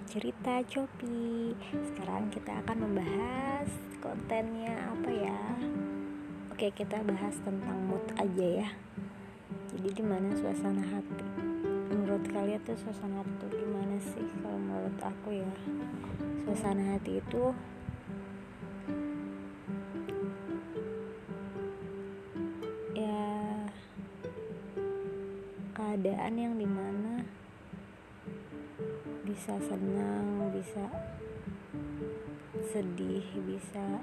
di Cerita Copi. Sekarang kita akan membahas kontennya apa ya? Oke, kita bahas tentang mood aja ya. Jadi dimana suasana hati? Menurut kalian tuh suasana hati tuh gimana sih? Kalau menurut aku ya, suasana hati itu ya keadaan yang dimana bisa senang, bisa sedih, bisa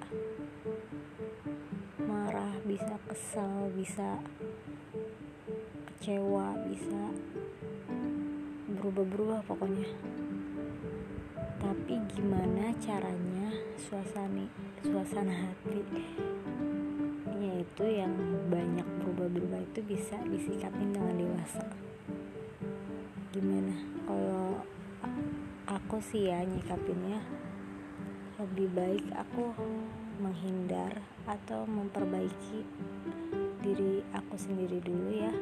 marah, bisa kesal, bisa kecewa, bisa berubah-berubah pokoknya. Tapi gimana caranya suasana hati yaitu yang banyak berubah-berubah itu bisa disikapin dengan dewasa. Gimana? Kalau aku sih ya nyikapinnya lebih baik aku menghindar atau memperbaiki diri aku sendiri dulu ya.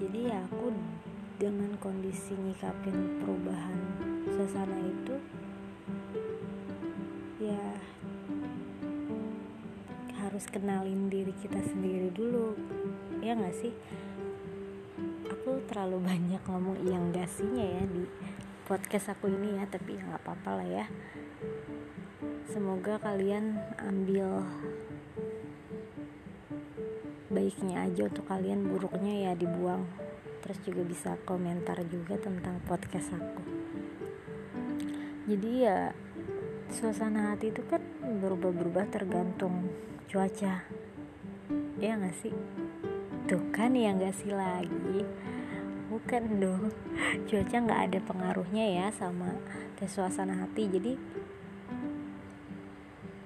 Jadi ya aku dengan kondisi nyikapin perubahan suasana itu ya harus kenalin diri kita sendiri dulu, ya nggak sih? Aku terlalu banyak ngomong iya nggak sihnya ya di podcast aku ini ya, tapi ya nggak apa-apa lah ya. Semoga kalian ambil baiknya aja untuk kalian, buruknya ya dibuang. Terus juga bisa komentar juga tentang podcast aku. Jadi ya suasana hati itu kan berubah-berubah tergantung cuaca, ya gak sih? Tuh kan ya gak sih lagi? Bukan dong, cuaca gak ada pengaruhnya ya sama suasana hati. Jadi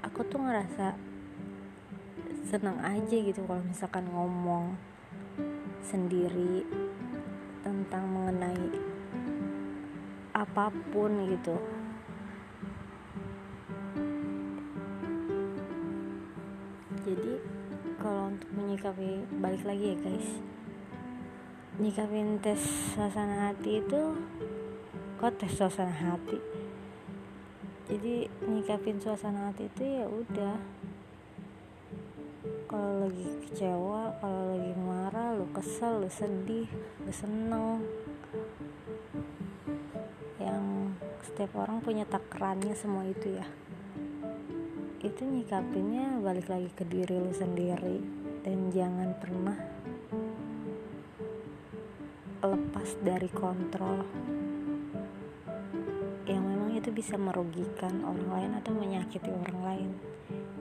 aku tuh ngerasa senang aja gitu kalau misalkan ngomong sendiri tentang mengenai apapun gitu. Jadi kalau untuk menyikapi, balik lagi ya guys, nyikapin tes suasana hati itu jadi nyikapin suasana hati itu ya udah, kalau lagi kecewa, kalau lagi marah, lu kesel, lu sedih, lu seneng, yang setiap orang punya takarannya semua itu ya. Itu nyikapinnya balik lagi ke diri lu sendiri, dan jangan pernah lepas dari kontrol yang memang itu bisa merugikan orang lain atau menyakiti orang lain.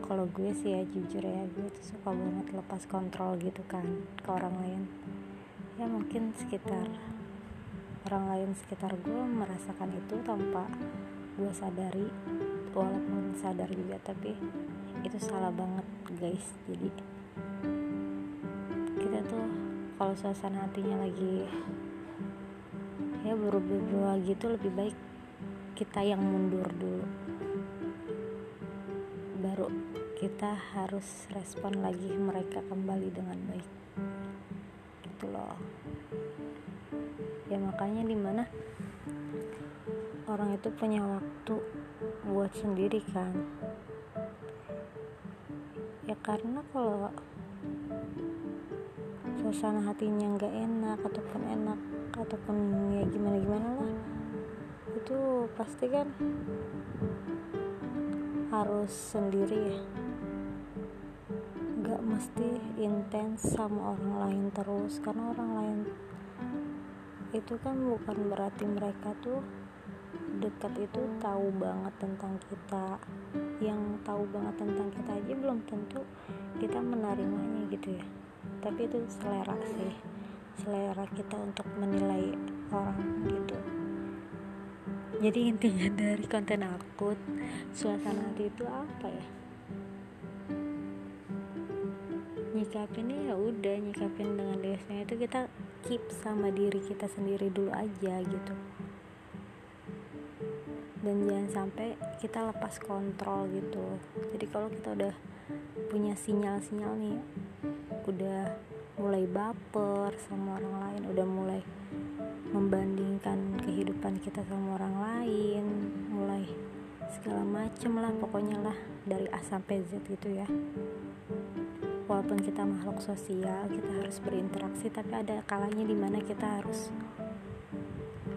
Kalau gue sih ya jujur ya, gue tuh suka banget lepas kontrol gitu kan ke orang lain ya. Mungkin sekitar orang lain sekitar gue merasakan itu tanpa gue sadari, walaupun sadar juga, tapi itu salah banget guys. Jadi kita tuh kalau suasana hatinya lagi ya berubah-ubah gitu, lebih baik kita yang mundur dulu, baru kita harus respon lagi mereka kembali dengan baik gitu loh ya. Makanya dimana orang itu punya waktu buat sendiri kan ya, karena kalau suasana hatinya nggak enak ataupun ya gimana lah, itu pasti kan harus sendiri ya, nggak mesti intens sama orang lain terus, karena orang lain itu kan bukan berarti mereka tuh dekat itu tahu banget tentang kita. Yang tahu banget tentang kita aja belum tentu kita menerimanya gitu ya. Tapi itu selera sih, selera kita untuk menilai orang gitu. Jadi intinya dari konten aku, suasana hati itu apa ya, nyikapinnya ya udah, nyikapin dengan dewasanya itu kita keep sama diri kita sendiri dulu aja gitu, dan jangan sampai kita lepas kontrol gitu. Jadi kalau kita udah punya sinyal-sinyal nih, udah mulai baper sama orang lain, udah mulai membandingkan kehidupan kita sama orang lain, mulai segala macem lah pokoknya lah, dari A sampai Z gitu ya. Walaupun kita makhluk sosial, kita harus berinteraksi, tapi ada kalanya dimana kita harus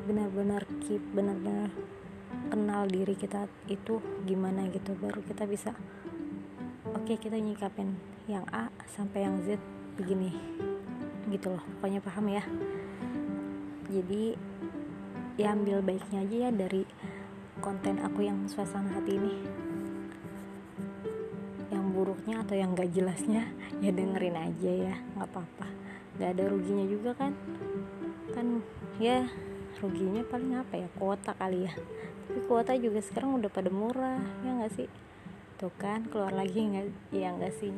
benar-benar keep, benar-benar kenal diri kita itu gimana gitu, baru kita bisa oke, kita nyikapin yang A sampai yang Z begini gitu loh, pokoknya paham ya. Jadi ya ambil baiknya aja ya dari konten aku yang suasana hati ini. Yang buruknya atau yang gak jelasnya ya dengerin aja ya, gak apa-apa, gak ada ruginya juga kan ya. Ruginya paling apa ya, kuota kali ya, tapi kuota juga sekarang udah pada murah ya nggak sih, tuh kan keluar lagi nggak ya, nggak sih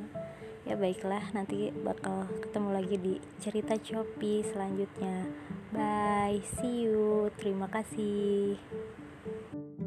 ya. Baiklah, nanti bakal ketemu lagi di cerita Chopi selanjutnya. Bye, see you, terima kasih.